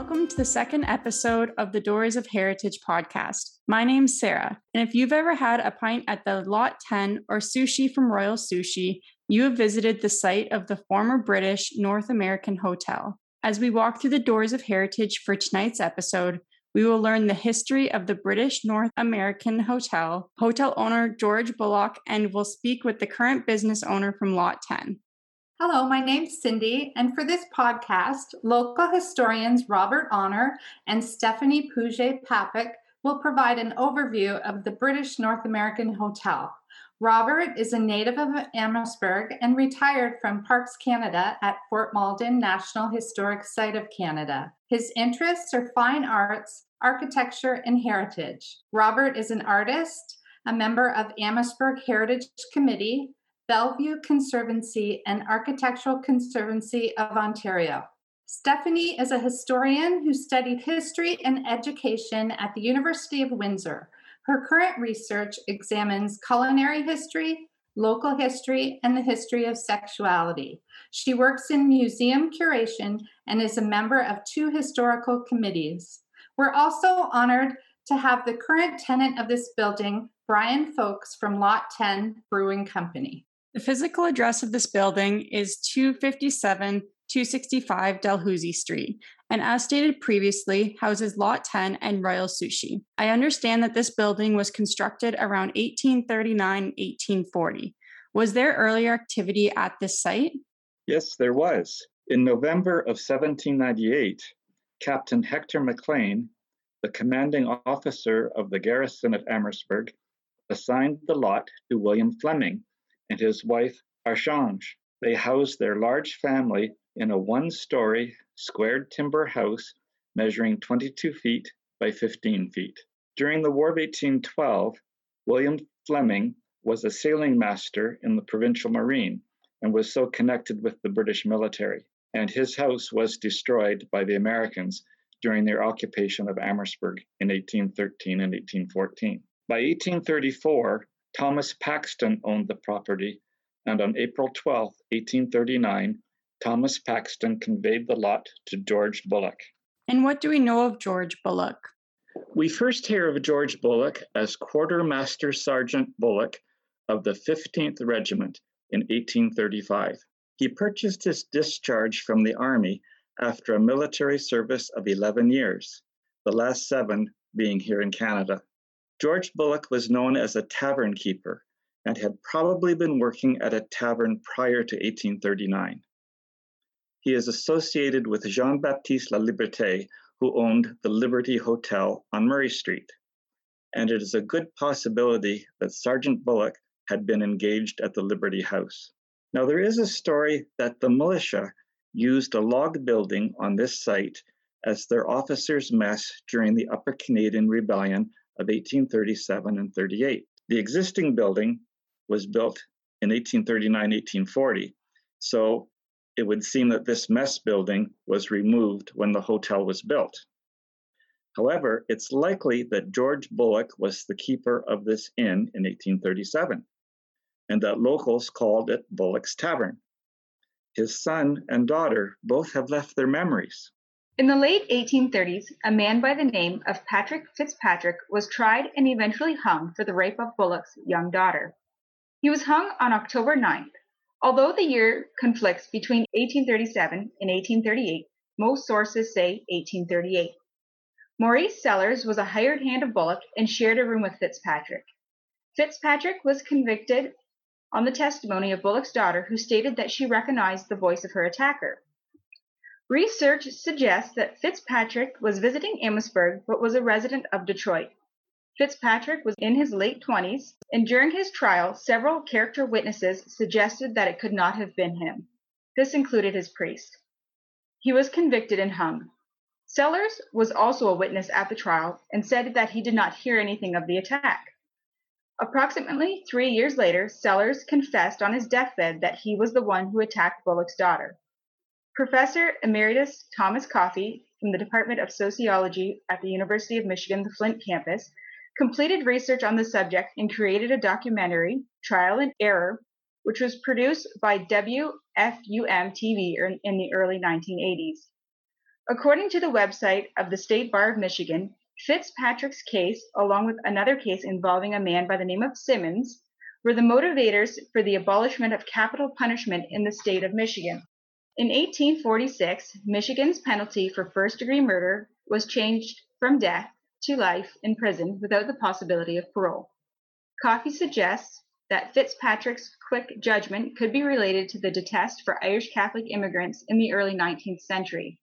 Welcome to the second episode of the Doors of Heritage podcast. My name's Sarah, and if you've ever had a pint at the Lot 10 or sushi from Royal Sushi, you have visited the site of the former British North American Hotel. As we walk through the Doors of Heritage for tonight's episode, we will learn the history of the British North American Hotel, hotel owner George Bullock, and we'll speak with the current business owner from Lot 10. Hello, my name's Cindy, and for this podcast, local historians Robert Honor and Stephanie Pouget Papak will provide an overview of the British North American Hotel. Robert is a native of Amherstburg and retired from Parks Canada at Fort Malden National Historic Site of Canada. His interests are fine arts, architecture, and heritage. Robert is an artist, a member of Amherstburg Heritage Committee, Bellevue Conservancy, and Architectural Conservancy of Ontario. Stephanie is a historian who studied history and education at the University of Windsor. Her current research examines culinary history, local history, and the history of sexuality. She works in museum curation and is a member of two historical committees. We're also honored to have the current tenant of this building, Brian Fowkes from Lot 10 Brewing Company. The physical address of this building is 257-265 Dalhousie Street, and as stated previously, houses Lot 10 and Royal Sushi. I understand that this building was constructed around 1839-1840. Was there earlier activity at this site? Yes, there was. In November of 1798, Captain Hector McLean, the commanding officer of the garrison of Amherstburg, assigned the lot to William Fleming and his wife, Archange. They housed their large family in a one-story squared timber house measuring 22 feet by 15 feet. During the War of 1812, William Fleming was a sailing master in the provincial marine and was so connected with the British military, and his house was destroyed by the Americans during their occupation of Amherstburg in 1813 and 1814. By 1834, Thomas Paxton owned the property, and on April 12, 1839, Thomas Paxton conveyed the lot to George Bullock. And what do we know of George Bullock? We first hear of George Bullock as Quartermaster Sergeant Bullock of the 15th Regiment in 1835. He purchased his discharge from the Army after a military service of 11 years, the last 7 being here in Canada. George Bullock was known as a tavern keeper and had probably been working at a tavern prior to 1839. He is associated with Jean-Baptiste La Liberté, who owned the Liberty Hotel on Murray Street, and it is a good possibility that Sergeant Bullock had been engaged at the Liberty House. Now, there is a story that the militia used a log building on this site as their officers' mess during the Upper Canadian Rebellion of 1837 and 38. The existing building was built in 1839-1840, so it would seem that this mess building was removed when the hotel was built. However, it's likely that George Bullock was the keeper of this inn in 1837, and that locals called it Bullock's Tavern. His son and daughter both have left their memories. In the late 1830s, a man by the name of Patrick Fitzpatrick was tried and eventually hung for the rape of Bullock's young daughter. He was hung on October 9th. Although the year conflicts between 1837 and 1838, most sources say 1838. Maurice Sellers was a hired hand of Bullock and shared a room with Fitzpatrick. Fitzpatrick was convicted on the testimony of Bullock's daughter, who stated that she recognized the voice of her attacker. Research suggests that Fitzpatrick was visiting Amherstburg but was a resident of Detroit. Fitzpatrick was in his late 20s, and during his trial, several character witnesses suggested that it could not have been him. This included his priest. He was convicted and hung. Sellers was also a witness at the trial and said that he did not hear anything of the attack. Approximately 3 years later, Sellers confessed on his deathbed that he was the one who attacked Bullock's daughter. Professor Emeritus Thomas Coffey from the Department of Sociology at the University of Michigan, the Flint campus, completed research on the subject and created a documentary, Trial and Error, which was produced by WFUM-TV in the early 1980s. According to the website of the State Bar of Michigan, Fitzpatrick's case, along with another case involving a man by the name of Simmons, were the motivators for the abolishment of capital punishment in the state of Michigan. In 1846, Michigan's penalty for first-degree murder was changed from death to life in prison without the possibility of parole. Coffey suggests that Fitzpatrick's quick judgment could be related to the detest for Irish Catholic immigrants in the early 19th century.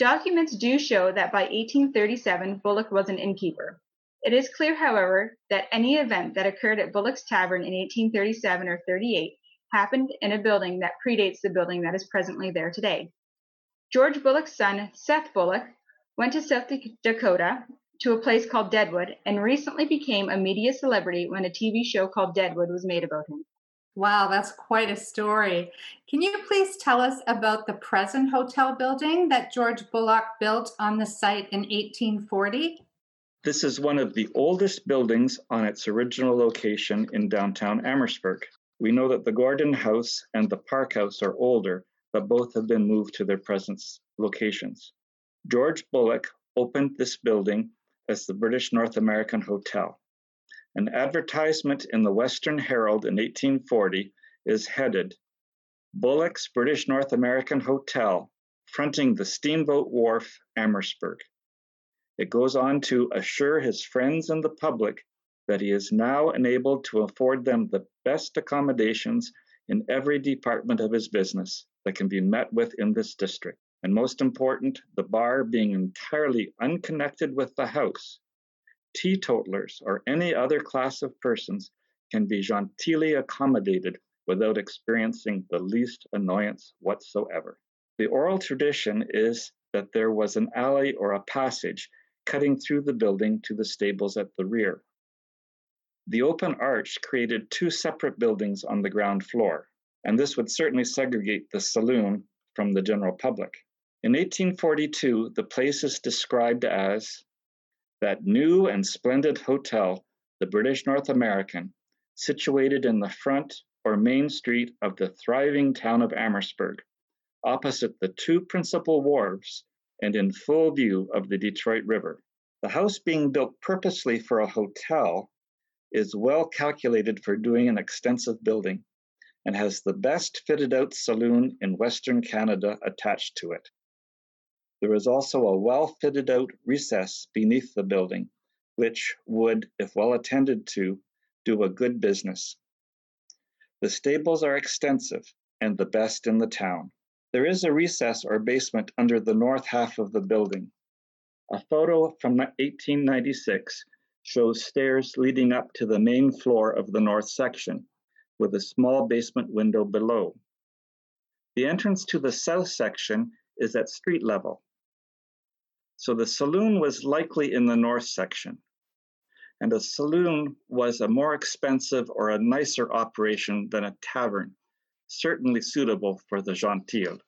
Documents do show that by 1837, Bullock was an innkeeper. It is clear, however, that any event that occurred at Bullock's Tavern in 1837 or 38 happened in a building that predates the building that is presently there today. George Bullock's son, Seth Bullock, went to South Dakota to a place called Deadwood and recently became a media celebrity when a TV show called Deadwood was made about him. Wow, that's quite a story. Can you please tell us about the present hotel building that George Bullock built on the site in 1840? This is one of the oldest buildings on its original location in downtown Amherstburg. We know that the Gordon House and the Park House are older, but both have been moved to their present locations. George Bullock opened this building as the British North American Hotel. An advertisement in the Western Herald in 1840 is headed, "Bullock's British North American Hotel, fronting the Steamboat Wharf, Amherstburg." It goes on to assure his friends and the public that he is now enabled to afford them the best accommodations in every department of his business that can be met with in this district. And most important, the bar being entirely unconnected with the house. Teetotalers or any other class of persons can be genteelly accommodated without experiencing the least annoyance whatsoever. The oral tradition is that there was an alley or a passage cutting through the building to the stables at the rear. The open arch created two separate buildings on the ground floor, and this would certainly segregate the saloon from the general public. In 1842, the place is described as that new and splendid hotel, the British North American, situated in the front or main street of the thriving town of Amherstburg, opposite the two principal wharves and in full view of the Detroit River. The house being built purposely for a hotel is well calculated for doing an extensive building and has the best fitted out saloon in Western Canada attached to it. There is also a well-fitted out recess beneath the building, which would, if well attended to, do a good business. The stables are extensive and the best in the town. There is a recess or basement under the north half of the building. A photo from 1896 shows stairs leading up to the main floor of the north section, with a small basement window below. The entrance to the south section is at street level. So the saloon was likely in the north section, and a saloon was a more expensive or a nicer operation than a tavern, certainly suitable for the genteel.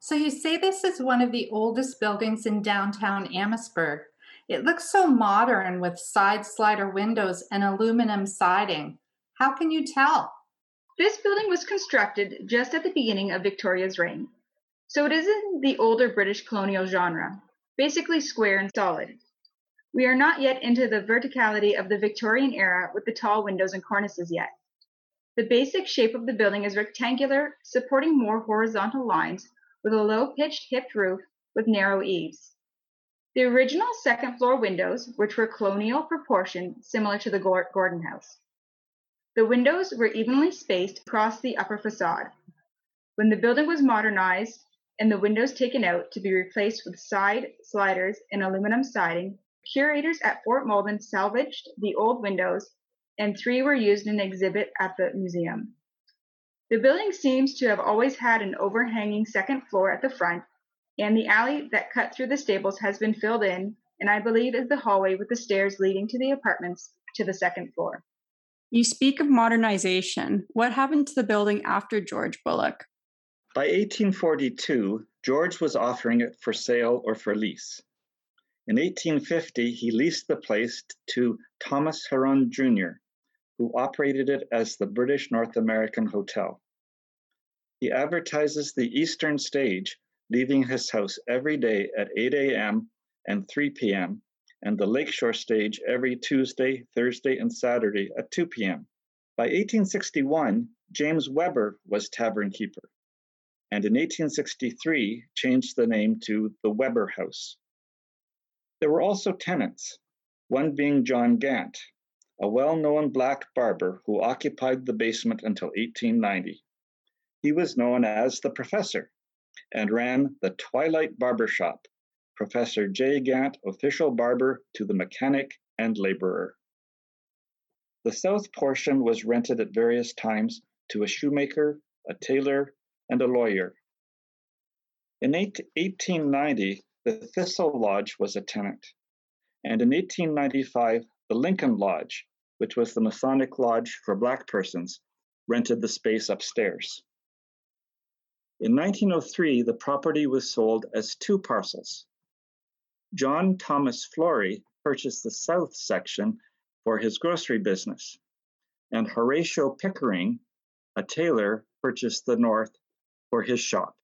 So you say this is one of the oldest buildings in downtown Amherstburg. It looks so modern with side slider windows and aluminum siding. How can you tell? This building was constructed just at the beginning of Victoria's reign. So it is in the older British colonial genre, basically square and solid. We are not yet into the verticality of the Victorian era with the tall windows and cornices yet. The basic shape of the building is rectangular, supporting more horizontal lines with a low-pitched hipped roof with narrow eaves. The original second-floor windows, which were colonial proportion, similar to the Gordon House. The windows were evenly spaced across the upper facade. When the building was modernized, and the windows taken out to be replaced with side sliders and aluminum siding, curators at Fort Malden salvaged the old windows, and three were used in an exhibit at the museum. The building seems to have always had an overhanging second floor at the front, and the alley that cut through the stables has been filled in, and I believe is the hallway with the stairs leading to the apartments to the second floor. You speak of modernization. What happened to the building after George Bullock? By 1842, George was offering it for sale or for lease. In 1850, he leased the place to Thomas Heron Jr., who operated it as the British North American Hotel. He advertises the Eastern Stage leaving his house every day at 8 a.m. and 3 p.m., and the Lakeshore stage every Tuesday, Thursday, and Saturday at 2 p.m. By 1861, James Weber was tavern keeper, and in 1863 changed the name to the Weber House. There were also tenants, one being John Gant, a well-known black barber who occupied the basement until 1890. He was known as the Professor and ran the Twilight Barber Shop, Professor J. Gant, official barber to the mechanic and laborer. The south portion was rented at various times to a shoemaker, a tailor, and a lawyer. In 1890, the Thistle Lodge was a tenant, and in 1895, the Lincoln Lodge, which was the Masonic Lodge for Black persons, rented the space upstairs. In 1903, the property was sold as two parcels. John Thomas Florey purchased the south section for his grocery business, and Horatio Pickering, a tailor, purchased the north for his shop.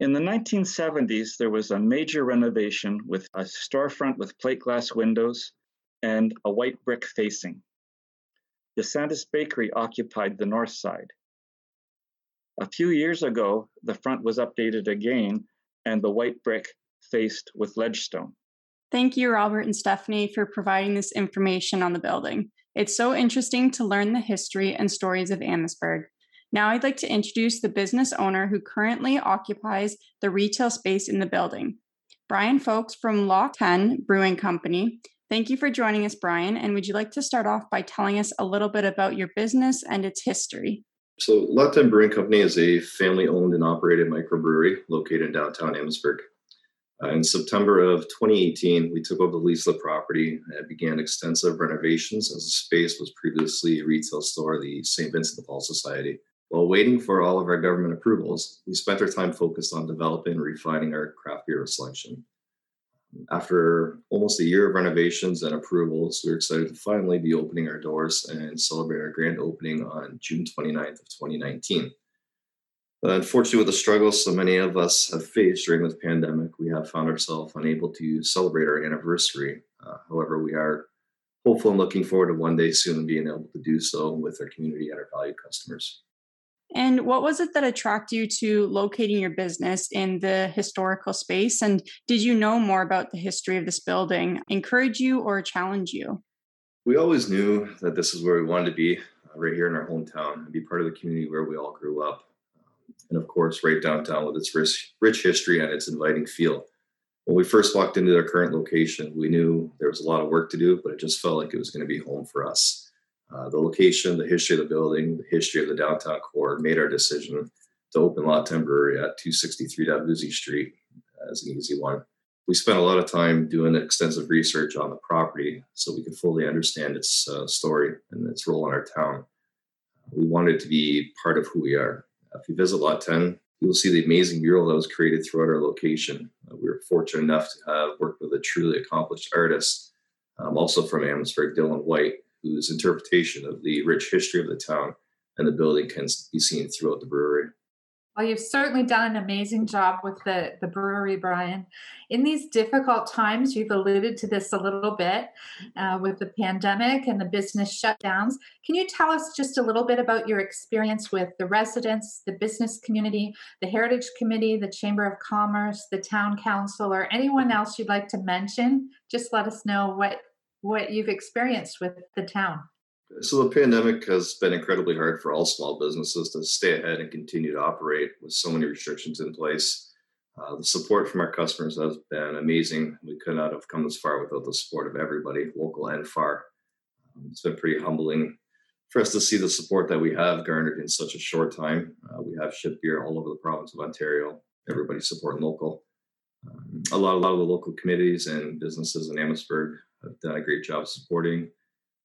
In the 1970s, there was a major renovation with a storefront with plate glass windows and a white brick facing. DeSantis Bakery occupied the north side. A few years ago, the front was updated again and the white brick faced with ledge stone. Thank you, Robert and Stephanie, for providing this information on the building. It's so interesting to learn the history and stories of Amherstburg. Now I'd like to introduce the business owner who currently occupies the retail space in the building, Brian Fowkes from Lot 10 Brewing Company. Thank you for joining us, Brian. And would you like to start off by telling us a little bit about your business and its history? So Lot 10 Brewing Company is a family-owned and operated microbrewery located in downtown Amherstburg. In September of 2018, we took over the lease of the property and began extensive renovations, as the space was previously a retail store, the St. Vincent de Paul Society. While waiting for all of our government approvals, we spent our time focused on developing and refining our craft beer selection. After almost a year of renovations and approvals, we were excited to finally be opening our doors and celebrate our grand opening on June 29th of 2019. Unfortunately, with the struggles so many of us have faced during this pandemic, we have found ourselves unable to celebrate our anniversary. However, we are hopeful and looking forward to one day soon being able to do so with our community and our valued customers. And what was it that attracted you to locating your business in the historical space? And did you know more about the history of this building, encourage you or challenge you? We always knew that this is where we wanted to be, right here in our hometown, and be part of the community where we all grew up. And of course, right downtown with its rich history and its inviting feel. When we first walked into their current location, we knew there was a lot of work to do, but it just felt like it was going to be home for us. The location, the history of the building, the history of the downtown core made our decision to open Lot 10 Brewery at 263 Dalhousie Street as an easy one. We spent a lot of time doing extensive research on the property so we could fully understand its story and its role in our town. We wanted it to be part of who we are. If you visit Lot 10, you'll see the amazing mural that was created throughout our location. We were fortunate enough to have worked with a truly accomplished artist, also from Amherstburg, Dylan White, whose interpretation of the rich history of the town and the building can be seen throughout the brewery. Well, you've certainly done an amazing job with the brewery, Brian. In these difficult times, you've alluded to this a little bit with the pandemic and the business shutdowns. Can you tell us just a little bit about your experience with the residents, the business community, the Heritage Committee, the Chamber of Commerce, the Town Council, or anyone else you'd like to mention? Just let us know what you've experienced with the town. So the pandemic has been incredibly hard for all small businesses to stay ahead and continue to operate with so many restrictions in place. The support from our customers has been amazing. We could not have come this far without the support of everybody, local and far. It's been pretty humbling for us to see the support that we have garnered in such a short time. We have shipped beer all over the province of Ontario. Everybody supporting local. A lot of the local committees and businesses in Amherstburg have done a great job supporting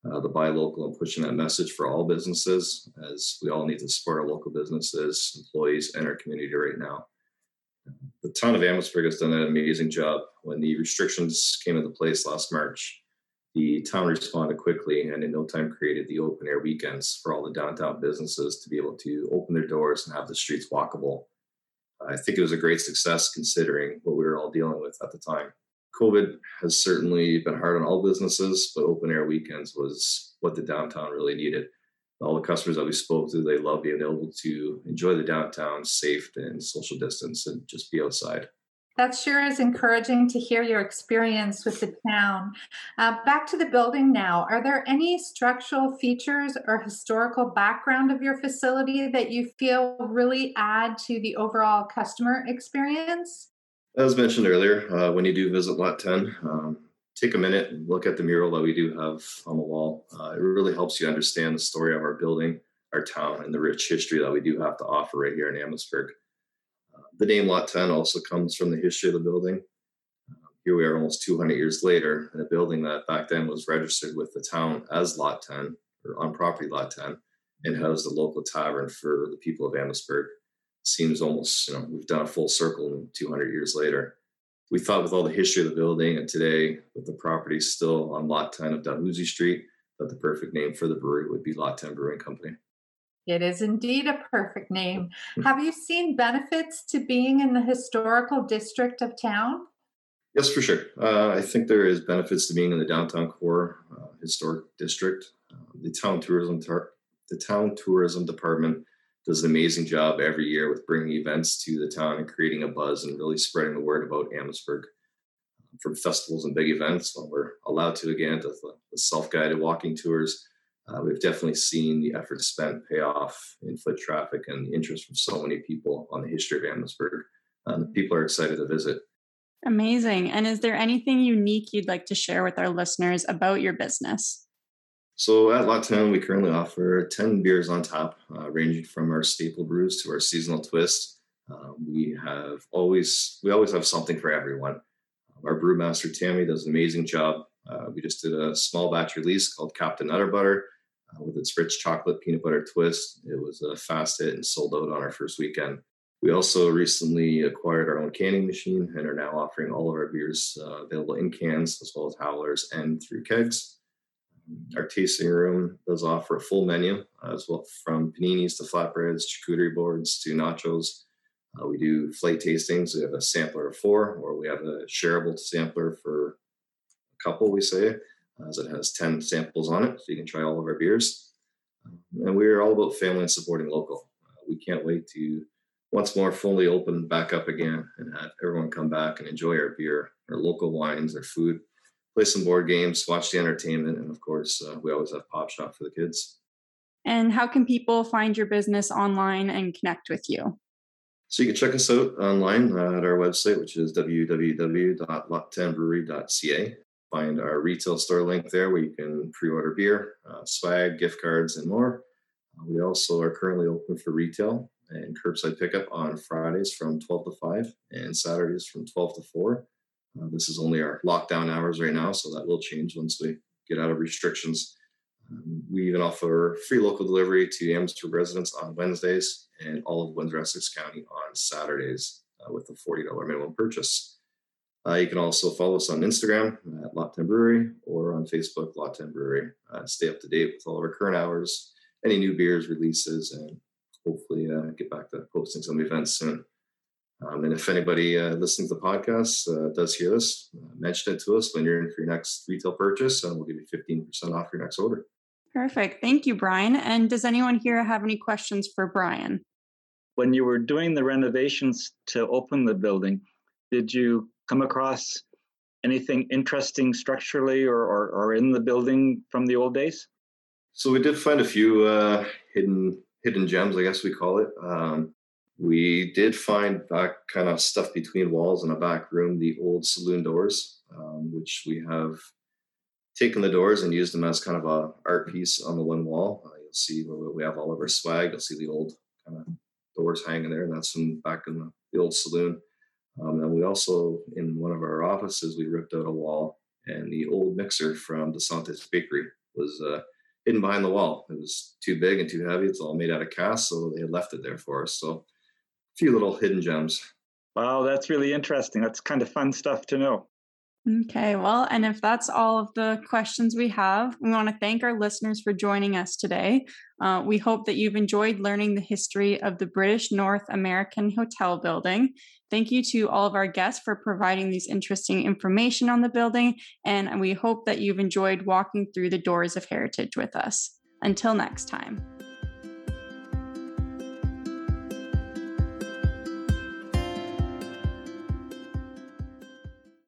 the buy local and pushing that message for all businesses, as we all need to support our local businesses, employees, and our community right now. The town of Amherstburg has done an amazing job. When the restrictions came into place last March, the town responded quickly and in no time created the open air weekends for all the downtown businesses to be able to open their doors and have the streets walkable. I think it was a great success considering what we were all dealing with at the time. COVID has certainly been hard on all businesses, but open air weekends was what the downtown really needed. All the customers that we spoke to, they love being able to enjoy the downtown safe and social distance and just be outside. That sure is encouraging to hear your experience with the town. Back to the building now. Are there any structural features or historical background of your facility that you feel really add to the overall customer experience? As mentioned earlier, when you do visit Lot 10, take a minute and look at the mural that we do have on the wall. It really helps you understand the story of our building, our town, and the rich history that we do have to offer right here in Amherstburg. The name Lot 10 also comes from the history of the building. Here we are almost 200 years later in a building that back then was registered with the town as Lot 10, or on property Lot 10, and housed a local tavern for the people of Amherstburg. Seems almost, we've done a full circle 200 years later. We thought with all the history of the building and today with the property still on Lot 10 of Dalhousie Street, that the perfect name for the brewery would be Lot 10 Brewing Company. It is indeed a perfect name. Have you seen benefits to being in the historical district of town? Yes, for sure. I think there is benefits to being in the downtown core historic district. The town tourism department does an amazing job every year with bringing events to the town and creating a buzz and really spreading the word about Amherstburg. From festivals and big events, when we're allowed to again, to the self-guided walking tours, we've definitely seen the effort spent pay off in foot traffic and interest from so many people on the history of Amherstburg. People are excited to visit. Amazing. And is there anything unique you'd like to share with our listeners about your business? So at Lot 10, we currently offer 10 beers on tap, ranging from our staple brews to our seasonal twist. We always have something for everyone. Our brewmaster, Tammy, does an amazing job. We just did a small batch release called Captain Nutter Butter with its rich chocolate peanut butter twist. It was a fast hit and sold out on our first weekend. We also recently acquired our own canning machine and are now offering all of our beers available in cans as well as howlers and through kegs. Our tasting room does offer a full menu as well, from paninis to flatbreads, charcuterie boards to nachos. We do flight tastings. We have a sampler of 4, or we have a shareable sampler for couple, we say, as it has 10 samples on it, so you can try all of our beers. And we're all about family and supporting local. We can't wait to once more fully open back up again and have everyone come back and enjoy our beer, our local wines, our food, play some board games, watch the entertainment, and of course, we always have Pop Shop for the kids. And how can people find your business online and connect with you? So you can check us out online at our website, which is www.lot10brewery.ca. Find our retail store link there where you can pre-order beer, swag, gift cards, and more. We also are currently open for retail and curbside pickup on Fridays from 12 to 5 and Saturdays from 12 to 4. This is only our lockdown hours right now, so that will change once we get out of restrictions. We even offer free local delivery to Amherstburg residents on Wednesdays and all of Windsor-Essex County on Saturdays with a $40 minimum purchase. You can also follow us on Instagram at Lot 10 Brewery or on Facebook, Lot 10 Brewery. Stay up to date with all of our current hours, any new beers, releases, and hopefully get back to posting some events soon. And if anybody listening to the podcast does hear this, mention it to us when you're in for your next retail purchase, and we'll give you 15% off your next order. Perfect. Thank you, Brian. And does anyone here have any questions for Brian? When you were doing the renovations to open the building, did you come across anything interesting structurally or in the building from the old days? So we did find a few hidden gems, I guess we call it. We did find back kind of stuff between walls in a back room, the old saloon doors, which we have taken the doors and used them as kind of a art piece on the one wall. You'll see where we have all of our swag. You'll see the old kind of doors hanging there, and that's from back in the old saloon. And we also, in one of our offices, we ripped out a wall, and the old mixer from DeSantis Bakery was hidden behind the wall. It was too big and too heavy. It's all made out of cast, so they had left it there for us. So a few little hidden gems. Wow, that's really interesting. That's kind of fun stuff to know. Okay, well, and if that's all of the questions we have, we want to thank our listeners for joining us today. We hope that you've enjoyed learning the history of the British North American Hotel building. Thank you to all of our guests for providing these interesting information on the building, and we hope that you've enjoyed walking through the Doors of Heritage with us. Until next time.